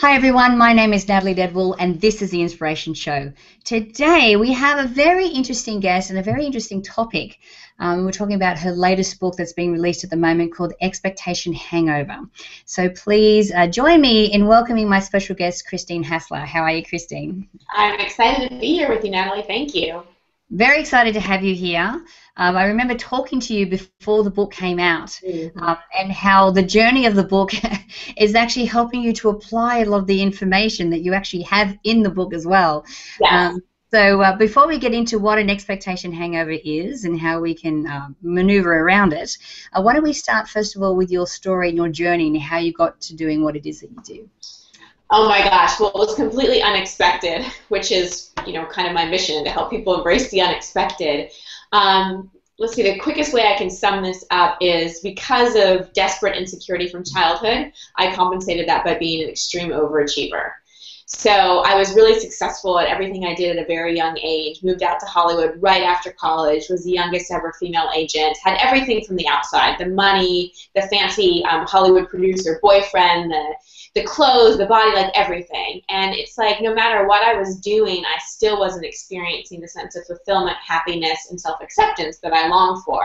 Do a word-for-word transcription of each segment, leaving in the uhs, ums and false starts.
Hi everyone, my name is Natalie Ledwell and this is The Inspiration Show. Today we have a very interesting guest and a very interesting topic. Um, we're talking about her latest book that's being released at the moment called Expectation Hangover. So please uh, join me in welcoming my special guest, Christine Hassler. How are you, Christine? I'm excited to be here with you, Natalie. Thank you. Very excited to have you here. Um, I remember talking to you before the book came out, mm-hmm. um, and how the journey of the book is actually helping you to apply a lot of the information that you actually have in the book as well. Yes. Um, so uh, before we get into what an expectation hangover is and how we can uh, maneuver around it, uh, why don't we start first of all with your story and your journey and how you got to doing what it is that you do. Oh my gosh, well, it was completely unexpected, which is, you know, kind of my mission, to help people embrace the unexpected. Um, let's see, the quickest way I can sum this up is because of desperate insecurity from childhood, I compensated that by being an extreme overachiever. So I was really successful at everything I did at a very young age, moved out to Hollywood right after college, was the youngest ever female agent, had everything from the outside, the money, the fancy um, Hollywood producer boyfriend, the the clothes, the body, like everything. And it's like no matter what I was doing, I still wasn't experiencing the sense of fulfillment, happiness, and self-acceptance that I longed for.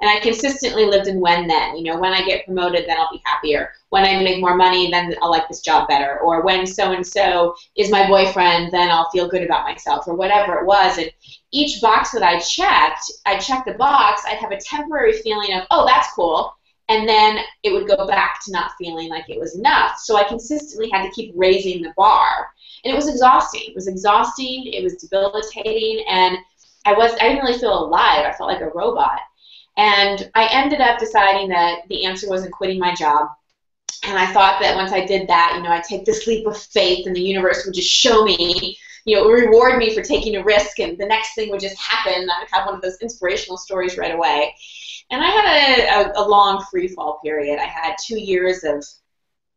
And I consistently lived in when then. You know, when I get promoted, then I'll be happier. When I make more money, then I'll like this job better. Or when so-and-so is my boyfriend, then I'll feel good about myself, or whatever it was. And each box that I checked, I checked the box, I'd have a temporary feeling of, oh, that's cool. And then it would go back to not feeling like it was enough. So I consistently had to keep raising the bar. And it was exhausting. It was exhausting. It was debilitating. And I, was, I didn't really feel alive. I felt like a robot. And I ended up deciding that the answer wasn't quitting my job. And I thought that once I did that, you know, I'd take this leap of faith and the universe would just show me, you know, reward me for taking a risk, and the next thing would just happen. I would have one of those inspirational stories right away. And I had a, a, a long free fall period. I had two years of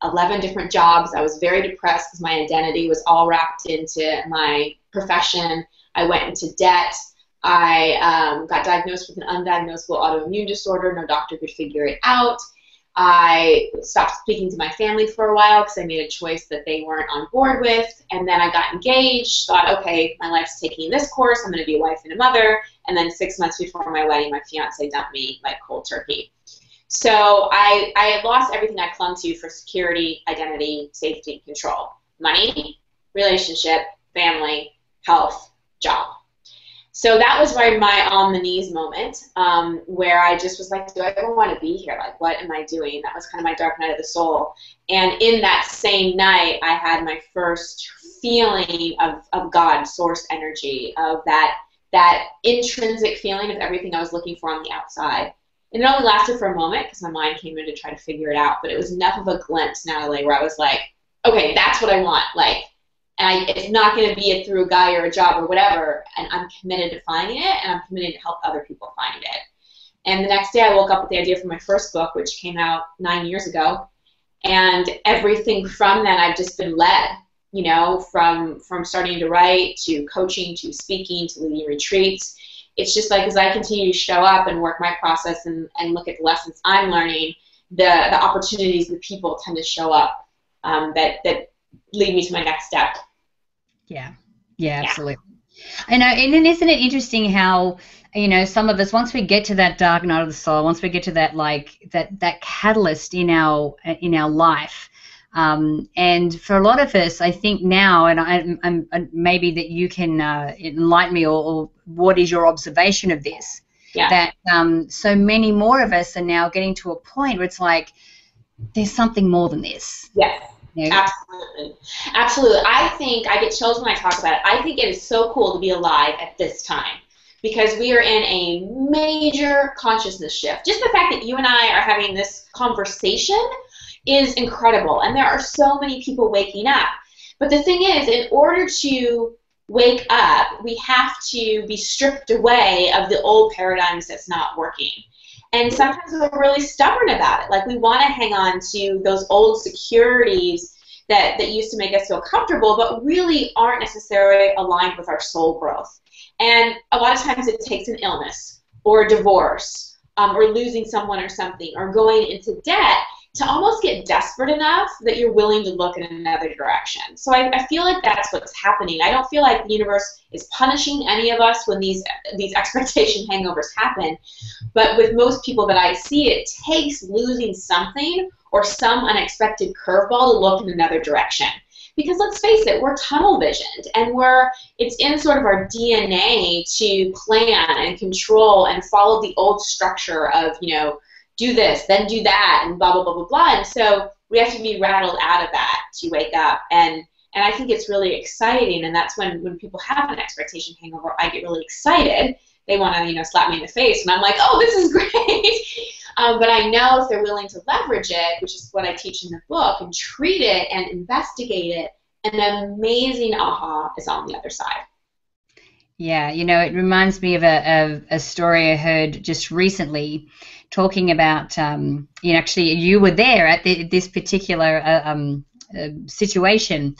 eleven different jobs. I was very depressed because my identity was all wrapped into my profession. I went into debt. I um, got diagnosed with an undiagnosable autoimmune disorder. No doctor could figure it out. I stopped speaking to my family for a while because I made a choice that they weren't on board with. And then I got engaged, thought, okay, my life's taking this course. I'm going to be a wife and a mother. And then six months before my wedding, my fiancé dumped me like cold turkey. So I, I had lost everything I clung to for security, identity, safety, and control. Money, relationship, family, health, job. So that was where my on-the-knees moment, um, where I just was like, do I ever want to be here? Like, what am I doing? That was kind of my dark night of the soul. And in that same night, I had my first feeling of, of God, source energy, of that, that intrinsic feeling of everything I was looking for on the outside. And it only lasted for a moment because my mind came in to try to figure it out. But it was enough of a glimpse, Natalie, where I was like, okay, that's what I want. Like, and I, it's not going to be it through a guy or a job or whatever, and I'm committed to finding it, and I'm committed to help other people find it. And the next day I woke up with the idea for my first book, which came out nine years ago, and everything from then I've just been led, you know, from, from starting to write to coaching to speaking to leading retreats. It's just like as I continue to show up and work my process and, and look at the lessons I'm learning, the, the opportunities, the people tend to show up um, that, that lead me to my next step. Yeah, yeah, absolutely. Yeah. I know, and then isn't it interesting how, you know, some of us, once we get to that dark night of the soul, once we get to that like that that catalyst in our in our life, um, and for a lot of us, I think now, and I, I'm, I'm maybe that you can uh, enlighten me, or, or what is your observation of this? Yeah. That um, so many more of us are now getting to a point where it's like, there's something more than this. Yes. Yeah. Absolutely. Absolutely. I think, I get chills when I talk about it, I think it is so cool to be alive at this time because we are in a major consciousness shift. Just the fact that you and I are having this conversation is incredible, and there are so many people waking up. But the thing is, in order to wake up, we have to be stripped away of the old paradigms that's not working. And sometimes we're really stubborn about it. Like, we want to hang on to those old securities that, that used to make us feel comfortable, but really aren't necessarily aligned with our soul growth. And a lot of times it takes an illness or a divorce um, or losing someone or something or going into debt to almost get desperate enough that you're willing to look in another direction. So I, I feel like that's what's happening. I don't feel like the universe is punishing any of us when these these expectation hangovers happen, but with most people that I see, it takes losing something or some unexpected curveball to look in another direction. Because let's face it, we're tunnel visioned, and we're it's in sort of our D N A to plan and control and follow the old structure of, you know, do this, then do that, and blah, blah, blah, blah, blah. And so we have to be rattled out of that to wake up. And, and I think it's really exciting, and that's when, when people have an expectation hangover, I get really excited. They want to, you know, slap me in the face, and I'm like, oh, this is great. um, but I know if they're willing to leverage it, which is what I teach in the book, and treat it and investigate it, an amazing aha is on the other side. Yeah, you know, it reminds me of a, of a story I heard just recently talking about, um, you know, actually you were there at the, this particular uh, um, uh, situation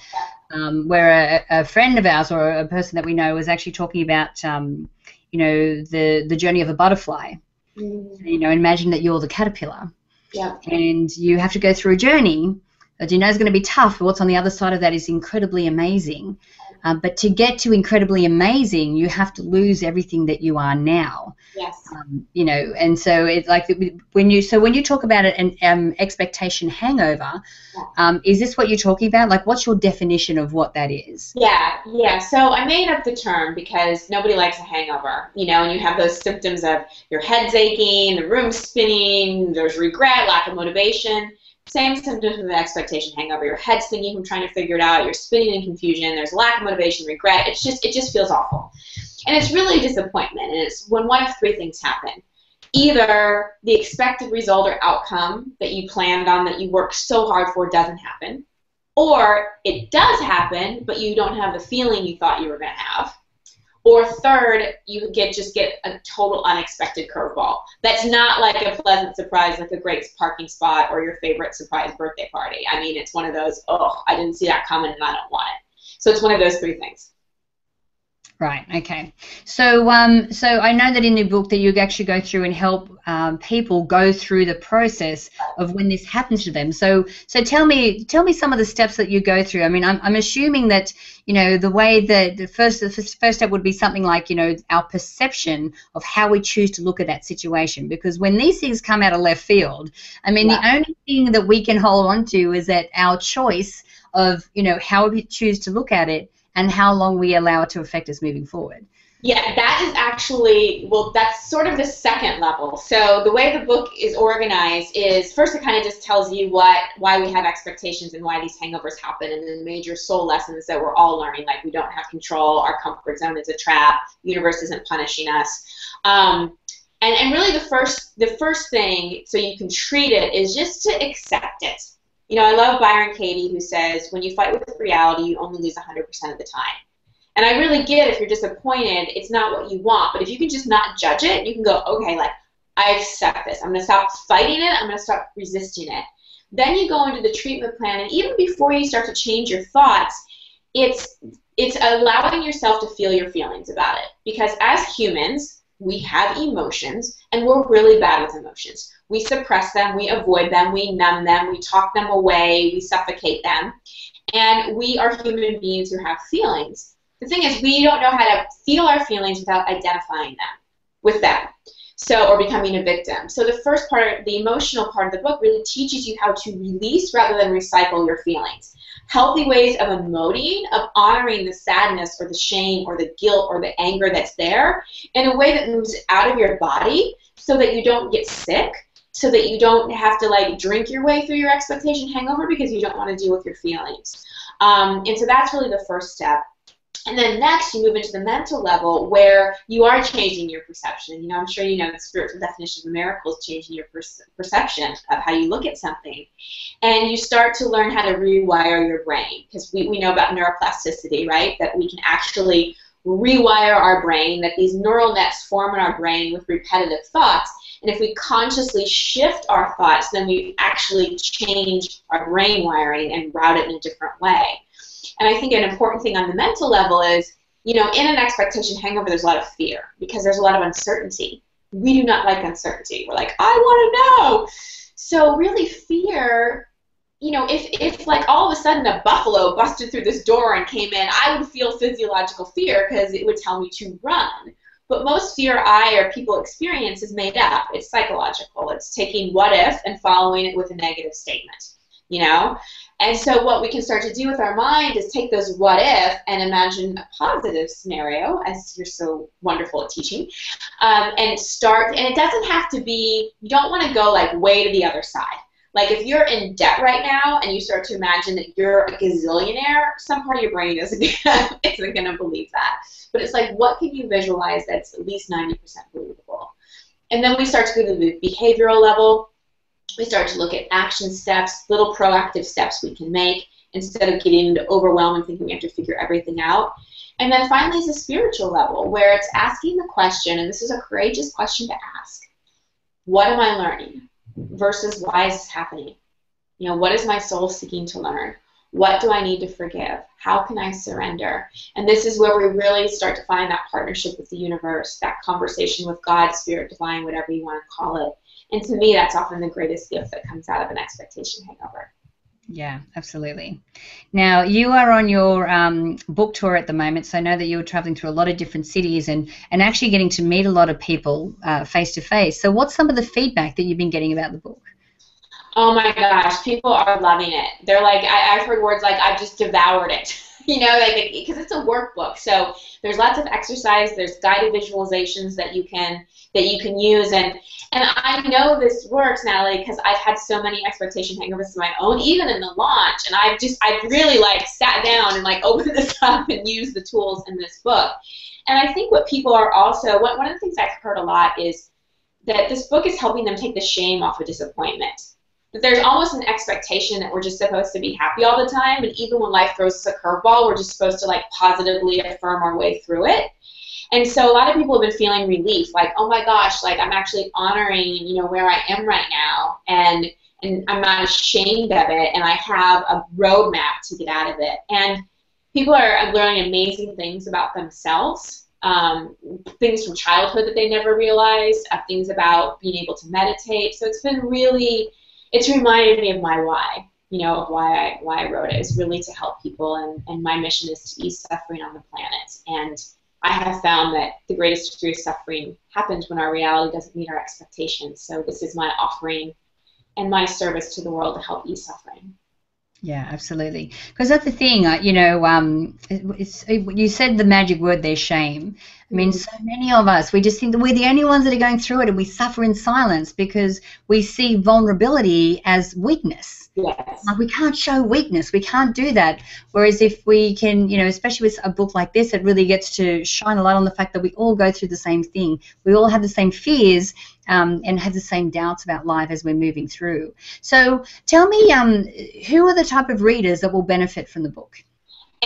um, where a, a friend of ours or a person that we know was actually talking about, um, you know, the, the journey of a butterfly. Mm-hmm. You know, imagine that you're the caterpillar. Yeah. And you have to go through a journey that you know is going to be tough, but what's on the other side of that is incredibly amazing. Um, but to get to incredibly amazing, you have to lose everything that you are now. Yes. Um, you know, and so it's like when you so when you talk about it, an um, expectation hangover, yeah. um, is this what you're talking about? Like, what's your definition of what that is? Yeah, yeah. So I made up the term because nobody likes a hangover, you know, and you have those symptoms of your head's aching, the room's spinning, there's regret, lack of motivation. Same symptoms of the expectation hangover. Your head's spinning from trying to figure it out. You're spinning in confusion. There's lack of motivation, regret. It's just, it just feels awful. And it's really disappointment. And it's when one of three things happen. Either the expected result or outcome that you planned on, that you worked so hard for, doesn't happen. Or it does happen, but you don't have the feeling you thought you were going to have. Or third, you get just get a total unexpected curveball. That's not like a pleasant surprise, like a great parking spot or your favorite surprise birthday party. I mean, it's one of those, oh, I didn't see that coming and I don't want it. So it's one of those three things. Right, okay. So um, so I know that in the book that you actually go through and help um, people go through the process of when this happens to them. So so tell me tell me some of the steps that you go through. I mean, I'm, I'm assuming that, you know, the way that the first, the first step would be something like, you know, our perception of how we choose to look at that situation. Because when these things come out of left field, I mean, yeah. the only thing that we can hold on to is that our choice of, you know, how we choose to look at it and how long we allow it to affect us moving forward. Yeah, that is actually, well, that's sort of the second level. So the way the book is organized is, first it kind of just tells you what, why we have expectations and why these hangovers happen, and then the major soul lessons that we're all learning, like we don't have control, our comfort zone is a trap, the universe isn't punishing us. Um, and, and really the first, the first thing, so you can treat it, is just to accept it. You know, I love Byron Katie, who says, when you fight with reality, you only lose one hundred percent of the time. And I really get if you're disappointed, it's not what you want. But if you can just not judge it, you can go, okay, like, I accept this. I'm going to stop fighting it. I'm going to stop resisting it. Then you go into the treatment plan, and even before you start to change your thoughts, it's, it's allowing yourself to feel your feelings about it. Because as humans, we have emotions, and we're really bad with emotions. We suppress them, we avoid them, we numb them, we talk them away, we suffocate them. And we are human beings who have feelings. The thing is, we don't know how to feel our feelings without identifying them, with them, so, or becoming a victim. So the first part, the emotional part of the book, really teaches you how to release rather than recycle your feelings. Healthy ways of emoting, of honoring the sadness or the shame or the guilt or the anger that's there in a way that moves out of your body so that you don't get sick, so that you don't have to, like, drink your way through your expectation hangover because you don't want to deal with your feelings. Um, and so that's really the first step. And then next you move into the mental level where you are changing your perception. You know, I'm sure you know the spiritual definition of a miracle is changing your perce perception of how you look at something. And you start to learn how to rewire your brain, because we, we know about neuroplasticity, right, that we can actually rewire our brain, that these neural nets form in our brain with repetitive thoughts. And if we consciously shift our thoughts, then we actually change our brain wiring and route it in a different way. And I think an important thing on the mental level is, you know, in an expectation hangover, there's a lot of fear because there's a lot of uncertainty. We do not like uncertainty. We're like, I want to know. So really fear, you know, if, if like all of a sudden a buffalo busted through this door and came in, I would feel physiological fear because it would tell me to run. But most fear I or people experience is made up. It's psychological. It's taking what if and following it with a negative statement, you know? And so what we can start to do with our mind is take those what if and imagine a positive scenario, as you're so wonderful at teaching, um, and start, and it doesn't have to be, you don't want to go like way to the other side. Like if you're in debt right now and you start to imagine that you're a gazillionaire, some part of your brain isn't gonna, isn't going to believe that. But it's like, what can you visualize that's at least ninety percent believable? And then we start to go to the behavioral level. We start to look at action steps, little proactive steps we can make instead of getting into overwhelm and thinking we have to figure everything out. And then finally is a spiritual level where it's asking the question, and this is a courageous question to ask, what am I learning? Versus why is this happening? You know, what is my soul seeking to learn? What do I need to forgive? How can I surrender? And this is where we really start to find that partnership with the universe, that conversation with God, spirit, divine, whatever you want to call it. And to me, that's often the greatest gift that comes out of an expectation hangover. Yeah, absolutely. Now, you are on your um, book tour at the moment, so I know that you're traveling through a lot of different cities and, and actually getting to meet a lot of people uh, face-to-face. So what's some of the feedback that you've been getting about the book? Oh, my gosh. People are loving it. They're like, I, I've heard words like, I've just devoured it, you know, like because it's a workbook. So there's lots of exercise. There's guided visualizations that you can that you can use. And And I know this works, Natalie, because I've had so many expectation hangovers of my own, even in the launch. And I've just, I've really like sat down and like opened this up and used the tools in this book. And I think what people are also, what, one of the things I've heard a lot is that this book is helping them take the shame off of disappointment. That there's almost an expectation that we're just supposed to be happy all the time. And even when life throws us a curveball, we're just supposed to like positively affirm our way through it. And so a lot of people have been feeling relief, like, oh my gosh, like I'm actually honoring, you know, where I am right now, and and I'm not ashamed of it, and I have a roadmap to get out of it. And people are learning amazing things about themselves, um, things from childhood that they never realized, uh, things about being able to meditate. So it's been really, it's reminded me of my why, you know, of why I why I wrote it. It's really to help people, and and my mission is to ease suffering on the planet. And I have found that the greatest degree of suffering happens when our reality doesn't meet our expectations. So this is my offering and my service to the world to help ease suffering. Yeah, absolutely. Because that's the thing, you know, um, it's, it, you said the magic word there, shame. I mean, so many of us, we just think that we're the only ones that are going through it, and we suffer in silence because we see vulnerability as weakness. Yes. Like we can't show weakness. We can't do that. Whereas if we can, you know, especially with a book like this, it really gets to shine a light on the fact that we all go through the same thing. We all have the same fears um, and have the same doubts about life as we're moving through. So tell me, um, who are the type of readers that will benefit from the book?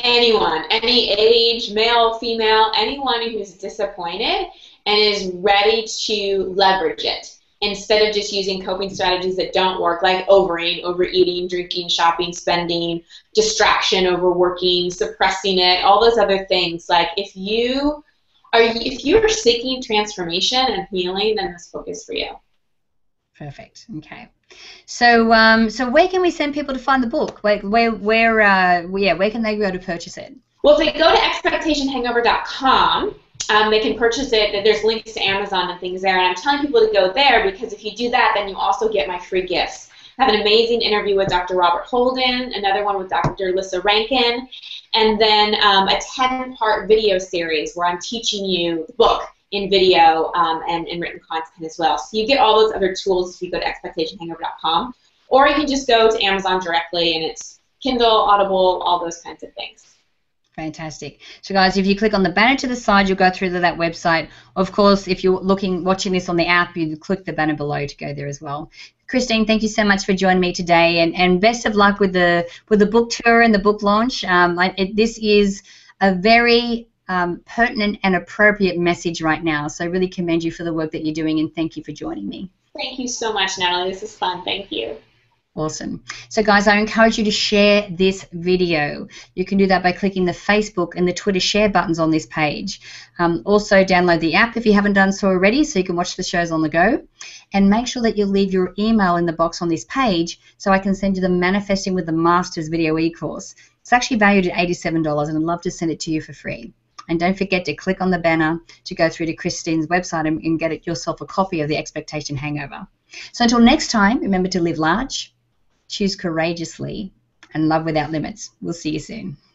Anyone, any age, male, female, anyone who's disappointed and is ready to leverage it instead of just using coping strategies that don't work, like overing, overeating, drinking, shopping, spending, distraction, overworking, suppressing it, all those other things. Like if you are, if you are seeking transformation and healing, then this book is for you. Perfect. Okay. So, um, so where can we send people to find the book? Where, where, where, uh, yeah, where can they go to purchase it? Well, if they go to expectation hangover dot com, um, they can purchase it. There's links to Amazon and things there, and I'm telling people to go there because if you do that, then you also get my free gifts. I have an amazing interview with Doctor Robert Holden, another one with Doctor Lisa Rankin, and then um, a ten-part video series where I'm teaching you the book in video um, and in written content as well. So you get all those other tools if you go to expectation hangover dot com, or you can just go to Amazon directly, and it's Kindle, Audible, all those kinds of things. Fantastic. So guys, if you click on the banner to the side, you'll go through to that website. Of course, if you're looking, watching this on the app, you click the banner below to go there as well. Christine, thank you so much for joining me today, and, and best of luck with the with the book tour and the book launch. Um, I, it, this is a very Um, pertinent and appropriate message right now. So I really commend you for the work that you're doing, and thank you for joining me. Thank you so much, Natalie. This is fun. Thank you. Awesome. So guys, I encourage you to share this video. You can do that by clicking the Facebook and the Twitter share buttons on this page. Um, also download the app if you haven't done so already, so you can watch the shows on the go. And make sure that you leave your email in the box on this page so I can send you the Manifesting with the Masters video e-course. It's actually valued at eighty-seven dollars and I'd love to send it to you for free. And don't forget to click on the banner to go through to Christine's website and, and get yourself a copy of The Expectation Hangover. So until next time, remember to live large, choose courageously, and love without limits. We'll see you soon.